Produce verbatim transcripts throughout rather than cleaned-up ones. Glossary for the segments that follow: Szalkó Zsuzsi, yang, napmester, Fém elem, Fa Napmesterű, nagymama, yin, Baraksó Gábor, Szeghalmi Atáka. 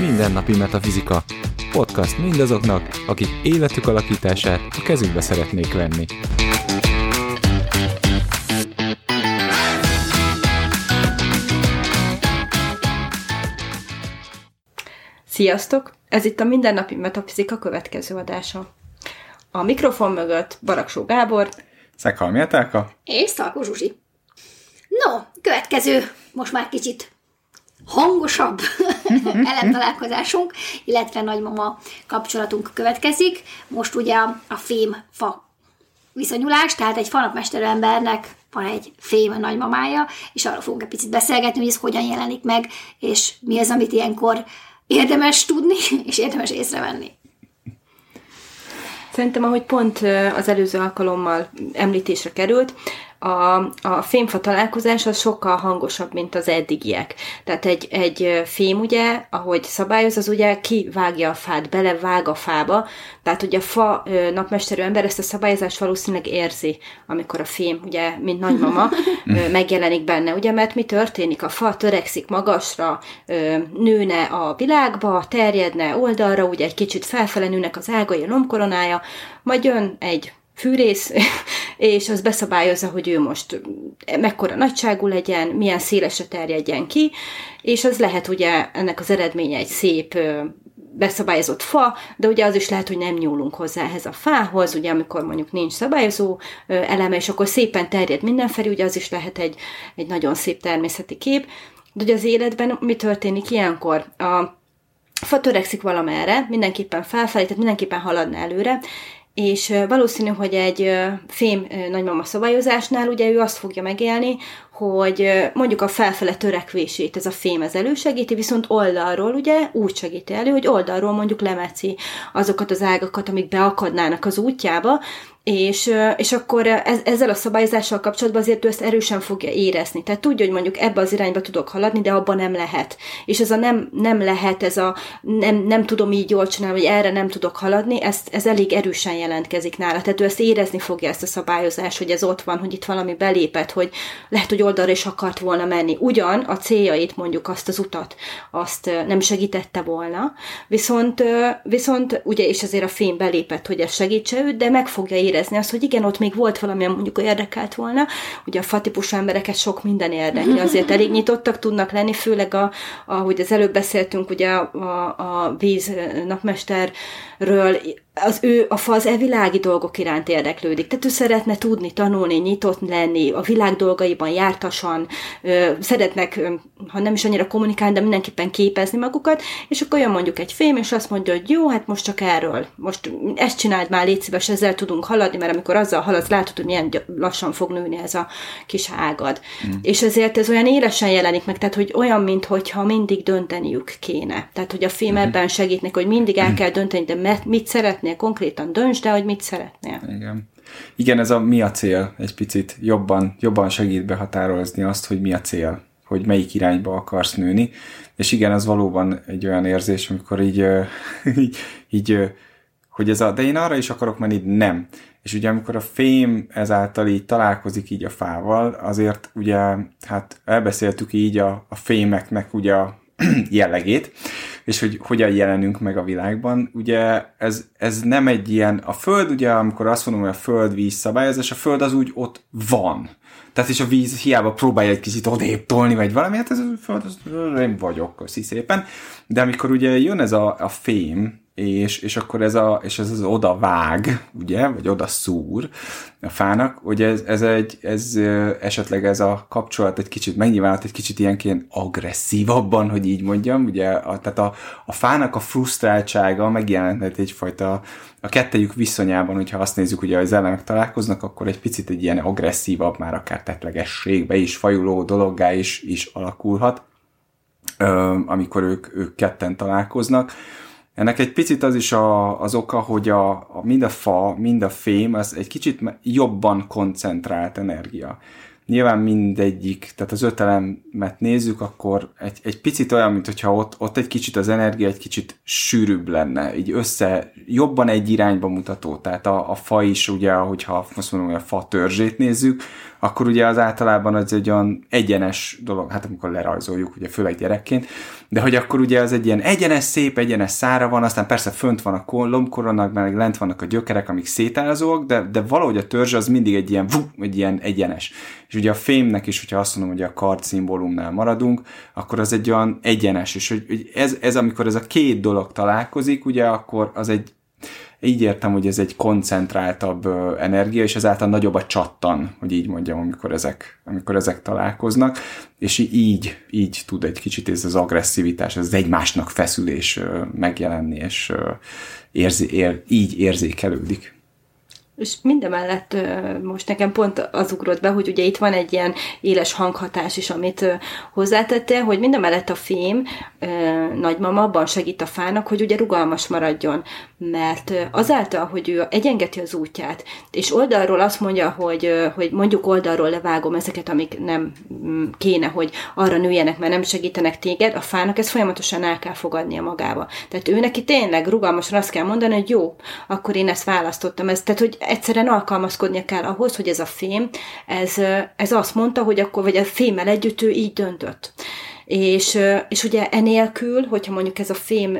Mindennapi metafizika. Podcast mindazoknak, akik életük alakítását a kezükbe szeretnék venni. Sziasztok! Ez itt a Mindennapi Metafizika következő adása. A mikrofon mögött Baraksó Gábor, Szeghalmi Atáka és Szalkó Zsuzsi. No, következő, most már kicsit hangosabb elemtalálkozásunk, illetve nagymama kapcsolatunk következik. Most ugye a fém-fa viszonyulás, tehát egy fa napmesterű embernek van egy fém nagymamája, és arról fogunk egy picit beszélgetni, hogy ez hogyan jelenik meg, és mi az, amit ilyenkor érdemes tudni, és érdemes észrevenni. Szerintem, ahogy pont az előző alkalommal említésre került, a, a fémfa találkozás az sokkal hangosabb, mint az eddigiek. Tehát egy, egy fém, ugye, ahogy szabályoz, az ugye kivágja a fát, belevág a fába, tehát ugye a fa napmesterű ember ezt a szabályozást valószínűleg érzi, amikor a fém, ugye, mint nagymama, megjelenik benne, ugye, mert mi történik? A fa törekszik magasra, nőne a világba, terjedne oldalra, ugye egy kicsit felfele nőnek az ágai, a lombkoronája, majd jön egy fűrész, és az beszabályozza, hogy ő most mekkora nagyságú legyen, milyen szélesre terjedjen ki, és az lehet ugye ennek az eredménye egy szép beszabályozott fa, de ugye az is lehet, hogy nem nyúlunk hozzá ehhez a fához, ugye amikor mondjuk nincs szabályozó eleme, és akkor szépen terjed mindenfelé, ugye az is lehet egy, egy nagyon szép természeti kép, de ugye az életben mi történik ilyenkor? A fa törekszik valamerre, mindenképpen felfelé, tehát mindenképpen haladna előre, és valószínű, hogy egy fém nagymama szabályozásnál ugye ő azt fogja megélni, hogy mondjuk a felfele törekvését ez a fém ez elősegíti, viszont oldalról ugye úgy segíti elő, hogy oldalról mondjuk lemeci azokat az ágakat, amik beakadnának az útjába, és, és akkor ez, ezzel a szabályozással kapcsolatban azért ő ezt erősen fogja érezni. Tehát tudja, hogy mondjuk ebbe az irányba tudok haladni, de abban nem lehet. És ez a nem, nem lehet, ez a nem, nem tudom így jól csinálni, vagy erre nem tudok haladni, ez, ez elég erősen jelentkezik nála. Tehát ő ezt érezni fogja, ezt a szabályozást, hogy ez ott van, hogy itt valami belépett, hogy lehet, hogy oldalra is akart volna menni. Ugyan a céljait, mondjuk azt az utat, azt nem segítette volna, viszont, viszont ugye, és azért a fém belépett, hogy ez segítse őt, de meg fogja érezni azt, hogy igen, ott még volt valami, mondjuk érdekelt volna. Ugye a fa típusú embereket sok minden érdekli, azért elég nyitottak tudnak lenni, főleg a, ahogy az előbb beszéltünk, ugye a, a víz napmesterről, az ő, a fa az evilági dolgok iránt érdeklődik. Tehát ő szeretne tudni, tanulni, nyitott lenni, a világ dolgaiban jártasan, ö, szeretnek, ö, ha nem is annyira kommunikálni, de mindenképpen képezni magukat, és akkor jön mondjuk egy fém, és azt mondja, hogy jó, hát most csak erről. Most ezt csináld már, légy szíves, ezzel tudunk haladni, mert amikor azzal haladsz, látod, hogy milyen lassan fog nőni ez a kis ágad. Mm. És ezért ez olyan élesen jelenik meg, tehát hogy olyan, minthogyha mindig dönteniük kéne. Tehát, hogy a fém mm. ebben segítnek, hogy mindig el kell dönteni, de mit szeretnél, konkrétan döntsd el, hogy mit szeretnél. Igen. Igen, ez a mi a cél egy picit jobban, jobban segít behatározni azt, hogy mi a cél, hogy melyik irányba akarsz nőni, és igen, az valóban egy olyan érzés, amikor így, így, így hogy ez a, de én arra is akarok menni, nem. És ugye amikor a fém ezáltal így találkozik így a fával, azért ugye, hát elbeszéltük így a, a fémeknek ugye a jellegét, és hogy hogyan jelenünk meg a világban. Ugye ez, ez nem egy ilyen, a föld, ugye amikor azt mondom, hogy a föld-víz szabályozás, a föld az úgy ott van. Tehát és a víz hiába próbálja egy kicsit odébb tolni, vagy valami, hát ez a föld, az, én vagyok, köszi szépen. De amikor ugye jön ez a, a fém, és, és akkor ez, a, és ez az oda vág, ugye, vagy oda szúr a fának, hogy ez, ez, egy, ez esetleg ez a kapcsolat egy kicsit megnyilvánult, egy kicsit ilyenként agresszívabban, hogy így mondjam, ugye, a, tehát a, a fának a frusztráltsága megjelenthet egyfajta a kettejük viszonyában, hogyha azt nézzük, ugye, hogy az elemek találkoznak, akkor egy picit egy ilyen agresszívabb, már akár tettlegességbe is, fajuló dologgá is, is alakulhat, amikor ők, ők ketten találkoznak. Ennek egy picit az is a, az oka, hogy a, a mind a fa, mind a fém, az egy kicsit jobban koncentrált energia. Nyilván mindegyik, tehát az öt elemet nézzük, akkor egy, egy picit olyan, mint hogyha ott, ott egy kicsit az energia egy kicsit sűrűbb lenne, így össze, jobban egy irányba mutató, tehát a, a fa is ugye, hogyha most mondom, hogy a fa törzsét nézzük, akkor ugye az általában az egy olyan egyenes dolog, hát amikor lerajzoljuk, ugye főleg gyerekként, de hogy akkor ugye az egy ilyen egyenes, szép, egyenes szára van, aztán persze fönt van a lombkoronak, meg lent vannak a gyökerek, amik szétározóak, de, de valahogy a törzs az mindig egy ilyen, vuh, egy ilyen egyenes. És ugye a fémnek is, hogyha azt mondom, hogy a kard szimbólumnál maradunk, akkor az egy olyan egyenes, és hogy ez, ez, amikor ez a két dolog találkozik, ugye akkor az egy, így értem, hogy ez egy koncentráltabb energia, és ezáltal nagyobb a csattan, hogy így mondjam, amikor ezek, amikor ezek találkoznak, és így, így tud egy kicsit ez az agresszivitás, ez egymásnak feszülés megjelenni, és érzi, ér, így érzékelődik. És mindemellett most nekem pont az ugrott be, hogy ugye itt van egy ilyen éles hanghatás is, amit hozzátettél, hogy mindemellett a fém nagymama abban segít a fának, hogy ugye rugalmas maradjon, mert azáltal, hogy ő egyengeti az útját, és oldalról azt mondja, hogy, hogy mondjuk oldalról levágom ezeket, amik nem kéne, hogy arra nőjenek, mert nem segítenek téged, a fának ez folyamatosan el kell fogadnia magába. Tehát ő neki tényleg rugalmasan azt kell mondani, hogy jó, akkor én ezt választottam, ezt, tehát hogy egyszerűen alkalmazkodnia kell ahhoz, hogy ez a fém, ez, ez azt mondta, hogy akkor, vagy a fémmel együtt ő így döntött. És, és ugye enélkül, hogyha mondjuk ez a fém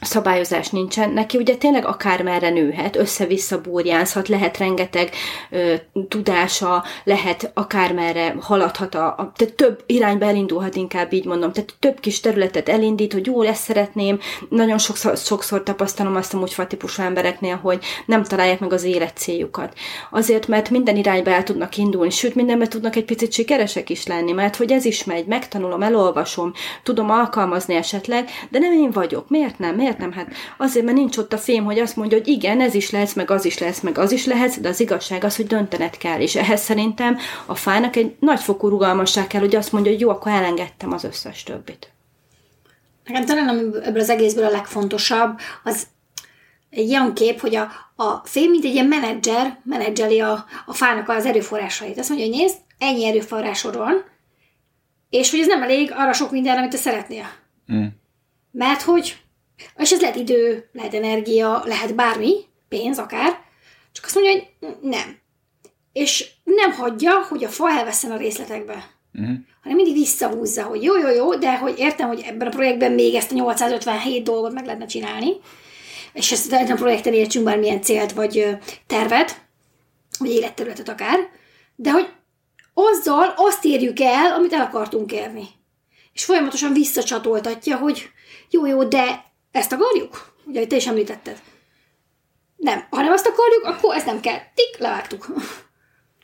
szabályozás nincsen, neki ugye tényleg akármerre nőhet, össze-vissza búrjánzhat, lehet rengeteg ö, tudása, lehet akármerre haladhat, a, a, tehát több irányba elindulhat, inkább így mondom, tehát több kis területet elindít, hogy jól ezt szeretném, nagyon sokszor, sokszor tapasztalom azt amúgy fa típusú embereknél, hogy nem találják meg az élet céljukat. Azért, mert minden irányba el tudnak indulni, sőt, mindenben tudnak egy picit sikeresek is lenni, mert hogy ez is megy, megtanulom, elolvasom, tudom alkalmazni esetleg, de nem én vagyok, miért nem? Miért nem? Hát azért, mert nincs ott a fém, hogy azt mondja, hogy igen, ez is lesz, meg az is lesz, meg az is lehet, de az igazság az, hogy döntened kell, és ehhez szerintem a fának egy nagyfokú rugalmasság kell, hogy azt mondja, hogy jó, akkor elengedtem az összes többit. Nekem talán ebből az egészből a legfontosabb az egy ilyen kép, hogy a, a fém, mint egy ilyen menedzser, menedzseli a, a fának az erőforrásait. Azt mondja, hogy nézd, ennyi erőforrásod van, és hogy ez nem elég arra sok mindenre, amit te szeretnél. Mm. Mert hogy és ez lehet idő, lehet energia, lehet bármi, pénz akár, csak azt mondja, hogy nem. És nem hagyja, hogy a fa elvesszen a részletekbe. Uh-huh. Hanem mindig visszahúzza, hogy jó, jó, jó, de hogy értem, hogy ebben a projektben még ezt a nyolcszázötvenhét dolgot meg lehetne csinálni, és ezt a projekten értsünk bármilyen célt, vagy tervet, vagy életterületet akár, de hogy azzal azt érjük el, amit el akartunk érni. És folyamatosan visszacsatoltatja, hogy jó, jó, de ezt akarjuk? Ugye, te is említetted. Nem. Ha nem azt akarjuk, akkor ezt nem kell. Tik, levágtuk.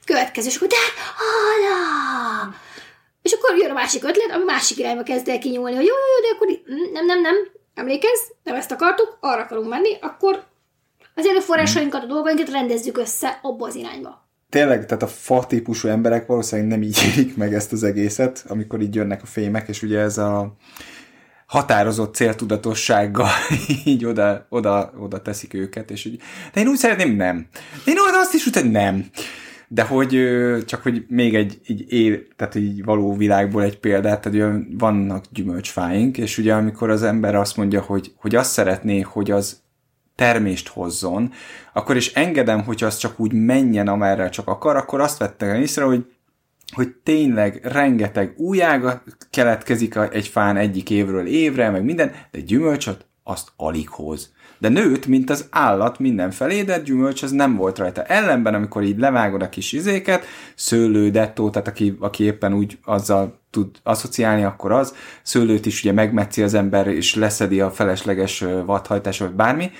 Következő, és akkor de, ala! És akkor jön a másik ötlet, ami másik irányba kezd el kinyúlni, hogy jó, jó, jó, de akkor nem, nem, nem. Emlékezz, nem ezt akartuk, arra akarunk menni, akkor az erőforrásainkat, a dolgainkat rendezzük össze abba az irányba. Tényleg, tehát a fa típusú emberek valószínűleg nem így élik meg ezt az egészet, amikor így jönnek a fémek, és ugye ez a határozott céltudatossággal így oda, oda, oda teszik őket, és így, de én úgy szeretném, nem. Én úgy azt is úgy, hogy nem. De hogy csak, hogy még egy így él, tehát így való világból egy példát, tehát vannak gyümölcsfáink, és ugye amikor az ember azt mondja, hogy, hogy azt szeretné, hogy az termést hozzon, akkor is engedem, hogy az csak úgy menjen, amerre csak akar, akkor azt vettem észre, hogy hogy tényleg rengeteg új ága keletkezik egy fán egyik évről évre, meg minden, de gyümölcsöt azt alig hoz. De nőtt, mint az állat mindenfelé, de gyümölcs az nem volt rajta. Ellenben, amikor így levágod a kis izéket, szőlődettó, tehát aki, aki éppen úgy azzal tud asszociálni, akkor az. Szőlőt is ugye megmetszi az ember, és leszedi a felesleges vadhajtás, vagy bármi.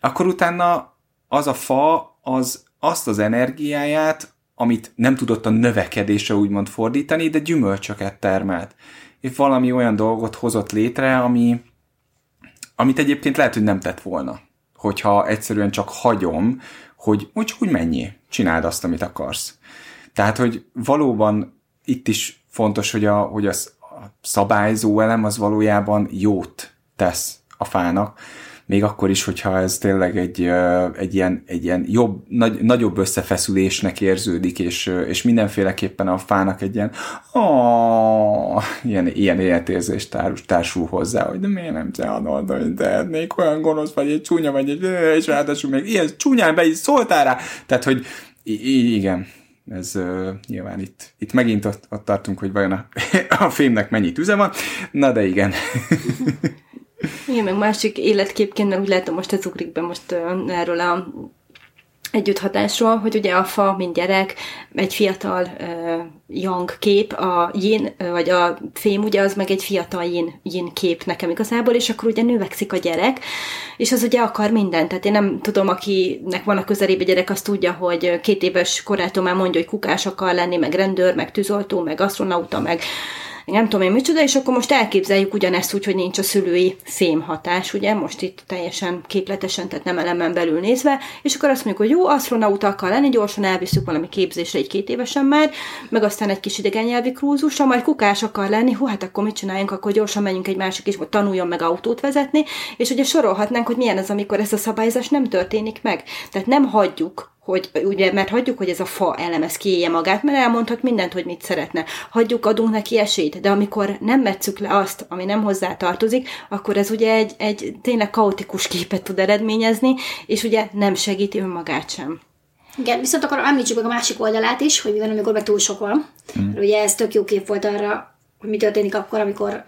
Akkor utána az a fa, az azt az energiáját, amit nem tudott a növekedésre úgymond fordítani, de gyümölcsöket termelt. És valami olyan dolgot hozott létre, ami, amit egyébként lehet, hogy nem tett volna. Hogyha egyszerűen csak hagyom, hogy úgy, úgy menjél, csináld azt, amit akarsz. Tehát, hogy valóban itt is fontos, hogy a, hogy a szabályzó elem az valójában jót tesz a fának, még akkor is, hogyha ez tényleg egy, egy, ilyen, egy ilyen jobb, nagy, nagyobb összefeszülésnek érződik, és, és mindenféleképpen a fának egy ilyen aaaah, ilyen, ilyen életérzést társul hozzá, hogy de miért nem csinálod, hogy tehetnék, olyan gonosz vagy, egy csúnya vagy, egy, és ráadásul még ilyen csúnyán be is szóltál rá. Tehát, hogy i- igen, ez uh, nyilván itt, itt megint ott, ott tartunk, hogy vajon a, a fémnek mennyi tüze van, na de igen. Igen, meg másik életképként, meg úgy látom, most ez ugrik be most uh, erről a együtthatásról, hogy ugye a fa, mint gyerek, egy fiatal uh, yang kép, a yin, vagy a fém, ugye az meg egy fiatal yin, yin kép nekem igazából, és akkor ugye növekszik a gyerek, és az ugye akar mindent. Tehát én nem tudom, akinek van a közelébe gyerek, azt tudja, hogy két éves korától már mondja, hogy kukás akar lenni, meg rendőr, meg tűzoltó, meg asztronauta, meg nem tudom én micsoda, és akkor most elképzeljük ugyanezt úgy, hogy nincs a szülői fémhatás, ugye, most itt teljesen képletesen, tehát nem elemen belül nézve, és akkor azt mondjuk, hogy jó, asztronauta akar lenni, gyorsan elviszük valami képzésre egy-két évesen már, meg aztán egy kis idegen nyelvi krúzusra, majd kukás akar lenni, hú, hát akkor mit csináljunk, akkor gyorsan menjünk egy másik is, vagy tanuljon meg autót vezetni, és ugye sorolhatnánk, hogy milyen az, amikor ez a szabályozás nem történik meg. Tehát nem hagyjuk, hogy, ugye, mert hagyjuk, hogy ez a fa elem, ez kiélje magát, mert elmondhat mindent, hogy mit szeretne. Hagyjuk, adunk neki esélyt, de amikor nem metszük le azt, ami nem hozzá tartozik, akkor ez ugye egy, egy tényleg kaotikus képet tud eredményezni, és ugye nem segíti önmagát sem. Igen, viszont akkor említsük meg a másik oldalát is, hogy mivel amikor meg túl sok van. Mm. Ugye ez tök jó kép volt arra, hogy mi történik akkor, amikor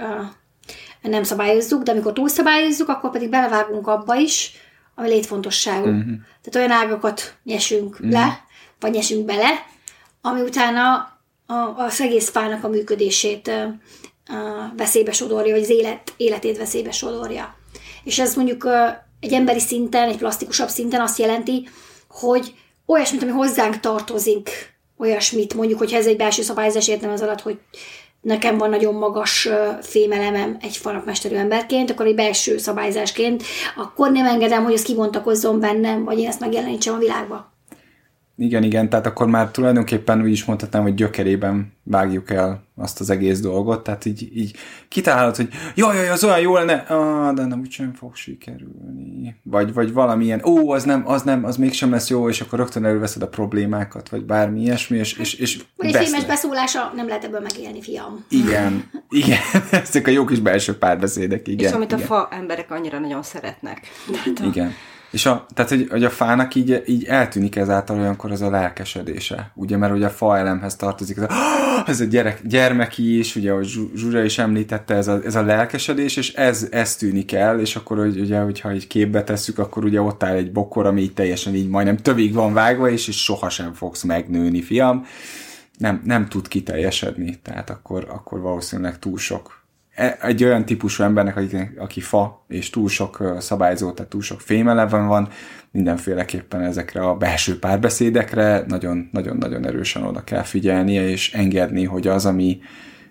uh, nem szabályozzuk, de amikor túlszabályozzuk, akkor pedig belevágunk abba is, ami létfontosságú. Mm-hmm. Tehát olyan ágakat nyesünk mm. le, vagy nyesünk bele, ami utána az egész fának a működését veszélybe sodorja, vagy az élet, életét veszélybe sodorja. És ez mondjuk egy emberi szinten, egy plastikusabb szinten azt jelenti, hogy olyasmit, ami hozzánk tartozik, olyasmit, mondjuk, hogyha ez egy belső szabályozás, értem az alatt, hogy nekem van nagyon magas fémelemem egy fa napmesterű emberként, akkor egy belső szabályzásként, akkor nem engedem, hogy az kibontakozzon bennem, vagy én ezt megjelenítsem a világba. Igen, igen, tehát akkor már tulajdonképpen úgy is mondhatnám, hogy gyökerében vágjuk el azt az egész dolgot, tehát így, így kitálod, hogy jaj, jaj, az olyan jó lenne, ah, de nem, úgysem fog sikerülni, vagy, vagy valamilyen, ó, az nem, az nem, az mégsem lesz jó, és akkor rögtön előveszed a problémákat, vagy bármi ilyesmi, és és, és egy fémes beszólása, nem lehet ebből megélni, fiam. Igen, igen, ezek a jó kis belső párbeszédek, igen. És amit igen. A fa emberek annyira nagyon szeretnek. A... Igen. És a, tehát, hogy, hogy a fának így, így eltűnik ezáltal olyankor az a lelkesedése. Ugye, mert ugye a fa elemhez tartozik ez a, ez a gyerek, gyermeki is, ugye, ahogy Zsuzsa is említette, ez a, ez a lelkesedés, és ez, ez tűnik el, és akkor ugye, hogyha így képbe tesszük, akkor ugye ott áll egy bokor, ami így teljesen így majdnem tövig van vágva, és, és sohasem fogsz megnőni, fiam. Nem, nem tud kiteljesedni, tehát akkor, akkor valószínűleg túl sok. Egy olyan típusú embernek, aki, aki fa, és túl sok szabályzó, tehát túl sok fémeleven van, mindenféleképpen ezekre a belső párbeszédekre nagyon-nagyon erősen oda kell figyelnie, és engedni, hogy az, ami,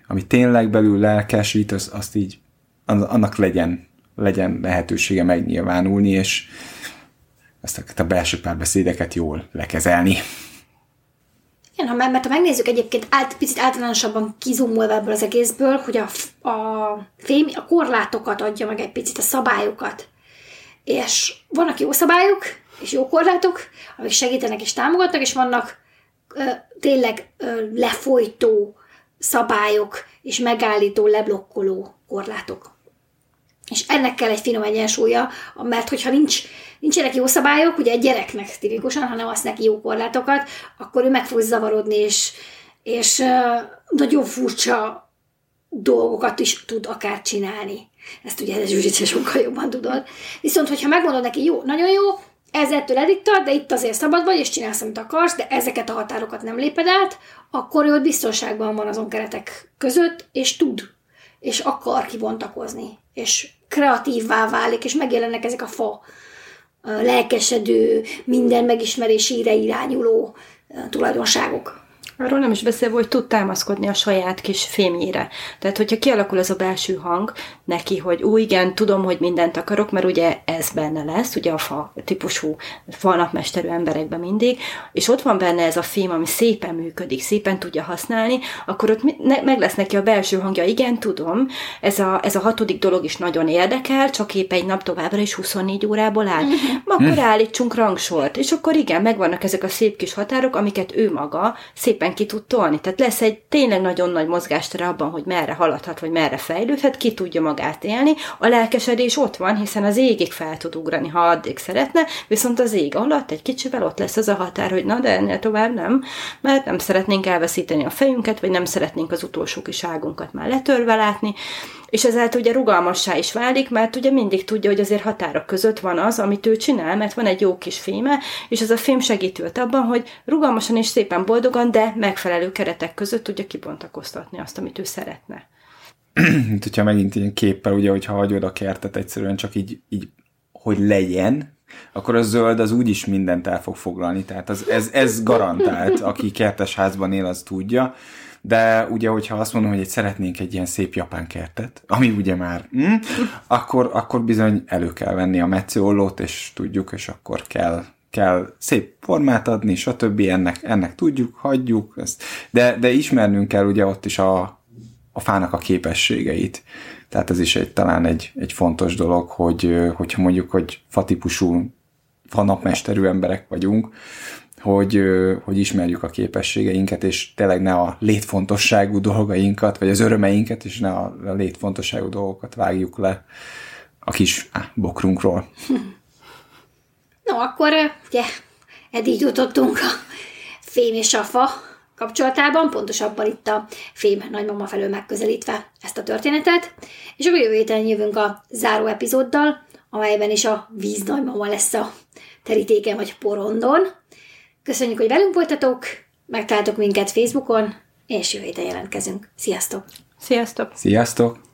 ami tényleg belül lelkesít, az, azt így, annak legyen, legyen lehetősége megnyilvánulni, és ezt a belső párbeszédeket jól lekezelni. Igen, mert ha megnézzük egyébként át, picit általánosabban kizumolva ebből az egészből, hogy a, a fém a korlátokat adja meg egy picit, a szabályokat. És vannak jó szabályok, és jó korlátok, amik segítenek és támogatnak, és vannak ö, tényleg ö, lefolytó szabályok, és megállító, leblokkoló korlátok. És ennek kell egy finom egyensúlya, mert hogyha nincs, nincsenek jó szabályok, ugye egy gyereknek tipikusan, ha nem azt neki jó korlátokat, akkor ő meg fog zavarodni, és, és nagyon furcsa dolgokat is tud akár csinálni. Ezt ugye ez Zsuzsice sokkal jobban tudod. Viszont, hogyha megmondod neki, jó, nagyon jó, ez ettől eddig tart, de itt azért szabad vagy, és csinálsz, amit akarsz, de ezeket a határokat nem léped át, akkor ő biztonságban van azon keretek között, és tud, és akar kibontakozni, és kreatívvá válik, és megjelennek ezek a fa lelkesedő, minden megismerésére irányuló tulajdonságok. Arról nem is beszélve, hogy tud támaszkodni a saját kis fémjére. Tehát, hogyha kialakul ez a belső hang neki, hogy ú, igen, tudom, hogy mindent akarok, mert ugye ez benne lesz, ugye a fa típusú, fa napmesterű emberekben mindig, és ott van benne ez a fém, ami szépen működik, szépen tudja használni, akkor ott meg lesz neki a belső hangja, igen, tudom, ez a, ez a hatodik dolog is nagyon érdekel, csak épp egy nap továbbra is huszonnégy órából áll. Akkor állítsunk rangsort, és akkor igen, megvannak ezek a szép kis határok, amiket ő maga szépen ki tud tolni. Tehát lesz egy tényleg nagyon nagy mozgástere abban, hogy merre haladhat, vagy merre fejlődhet, ki tudja magát élni. A lelkesedés ott van, hiszen az égig fel tud ugrani, ha addig szeretne, viszont az ég alatt egy kicsivel ott lesz az a határ, hogy na, de ennél tovább nem, mert nem szeretnénk elveszíteni a fejünket, vagy nem szeretnénk az utolsó kis águnkat már letörve látni, és ezáltal ugye rugalmassá is válik, mert ugye mindig tudja, hogy azért határok között van az, amit ő csinál, mert van egy jó kis féme, és ez a fém segít őt abban, hogy rugalmasan és szépen boldogan, de megfelelő keretek között tudja kibontakoztatni azt, amit ő szeretne. Itt, hogyha megint ilyen képpel, ugye, hogyha hagyod a kertet egyszerűen csak így, így hogy legyen, akkor a zöld az úgyis mindent el fog foglalni, tehát az, ez, ez garantált, aki kertes házban él, az tudja. De ugye, hogyha azt mondom, hogy egy, szeretnénk egy ilyen szép japán kertet, ami ugye már, hm, akkor, akkor bizony elő kell venni a mecceollót, és tudjuk, és akkor kell, kell szép formát adni, stb. Ennek, ennek tudjuk, hagyjuk. Ezt. De, de ismernünk kell ugye ott is a, a fának a képességeit. Tehát ez is egy, talán egy, egy fontos dolog, hogy, hogyha mondjuk, hogy fa típusú, fa napmesterű emberek vagyunk, Hogy, hogy ismerjük a képességeinket, és tényleg ne a létfontosságú dolgainkat, vagy az örömeinket, és ne a létfontosságú dolgokat vágjuk le a kis á, bokrunkról. No, akkor ugye eddig jutottunk a fém és a fa kapcsolatában, pontosabban itt a fém nagymama felől megközelítve ezt a történetet, és akkor jövő héten jövünk a záró epizóddal, amelyben is a víz nagymama lesz a terítéken vagy porondon. Köszönjük, hogy velünk voltatok, megtaláltok minket Facebookon, és jövő héten jelentkezünk. Sziasztok! Sziasztok! Sziasztok!